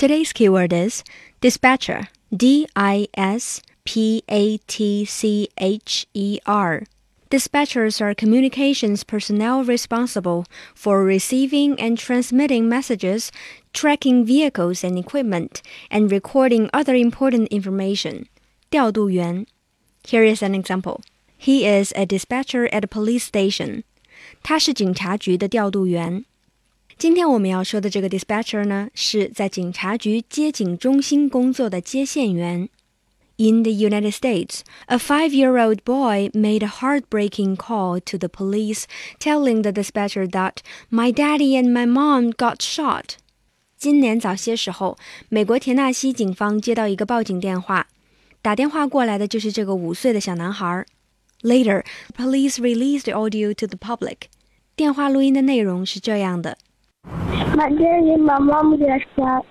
Today's keyword is dispatcher, D-I-S-P-A-T-C-H-E-R. Dispatchers are communications personnel responsible for receiving and transmitting messages, tracking vehicles and equipment, and recording other important information. 调度员 Here is an example. He is a dispatcher at a police station. 他是警察局的调度员。今天我们要说的这个 dispatcher 呢，是在警察局接警中心工作的接线员。In the United States, a 5-year-old boy made a heartbreaking call to the police, telling the dispatcher that my daddy and my mom got shot. 今年早些时候，美国田纳西警方接到一个报警电话，打电话过来的就是这个5岁的小男孩。Later, police released the audio to the public. 电话录音的内容是这样的。My daddy and my mom got shot.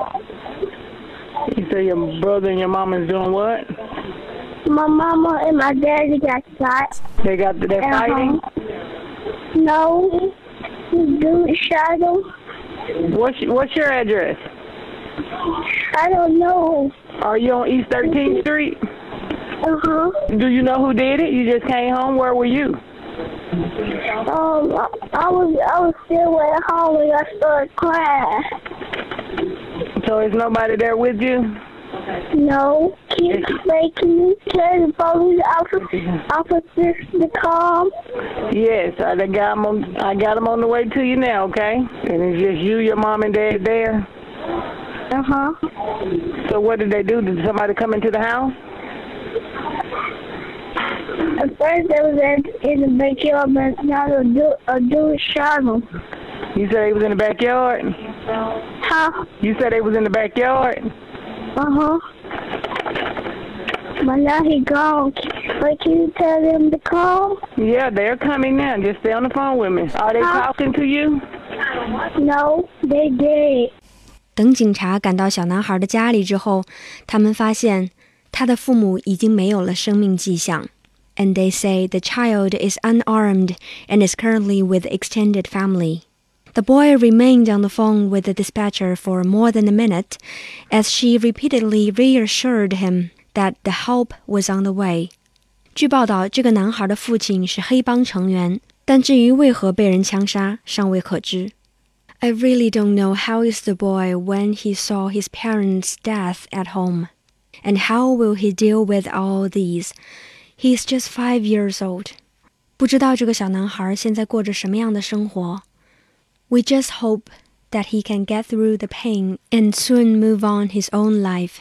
You say your brother and your mom is doing what? My mama and my daddy got shot. They got they're fighting? No. Dude shot them. What's your address? I don't know. Are you on East 13th Street? Uh-huh. Do you know who did it? You just came home? Where were you? I was still at home and I started crying. So is nobody there with you? No. Can you tell the police officers to come? Yes, I got them on the way to you now, okay? And it's just you, your mom and dad there? Uh-huh. So what did they do? Did somebody come into the house? At first they was in the backyard, but now a dude shot him. You said he was in the backyard? Huh? You said he was in the backyard? Uh-huh. But now he gone. But can you tell them to call? Yeah, they're coming now. Just stay on the phone with me. Are they talking to you? No, they did. 等警察赶到小男孩的家里之后，他们发现他的父母已经没有了生命迹象。And they say the child is unarmed and is currently with extended family. The boy remained on the phone with the dispatcher for more than a minute, as she repeatedly reassured him that the help was on the way. 据报道，这个男孩的父亲是黑帮成员，但至于为何被人枪杀，尚未可知。I really don't know how is the boy when he saw his parents' death at home. And how will he deal with all these? He's just 5 years old. 不知道这个小男孩现在过着什么样的生活。We just hope that he can get through the pain and soon move on his own life.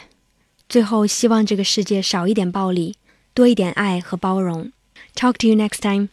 最后希望这个世界少一点暴力，多一点爱和包容。Talk to you next time.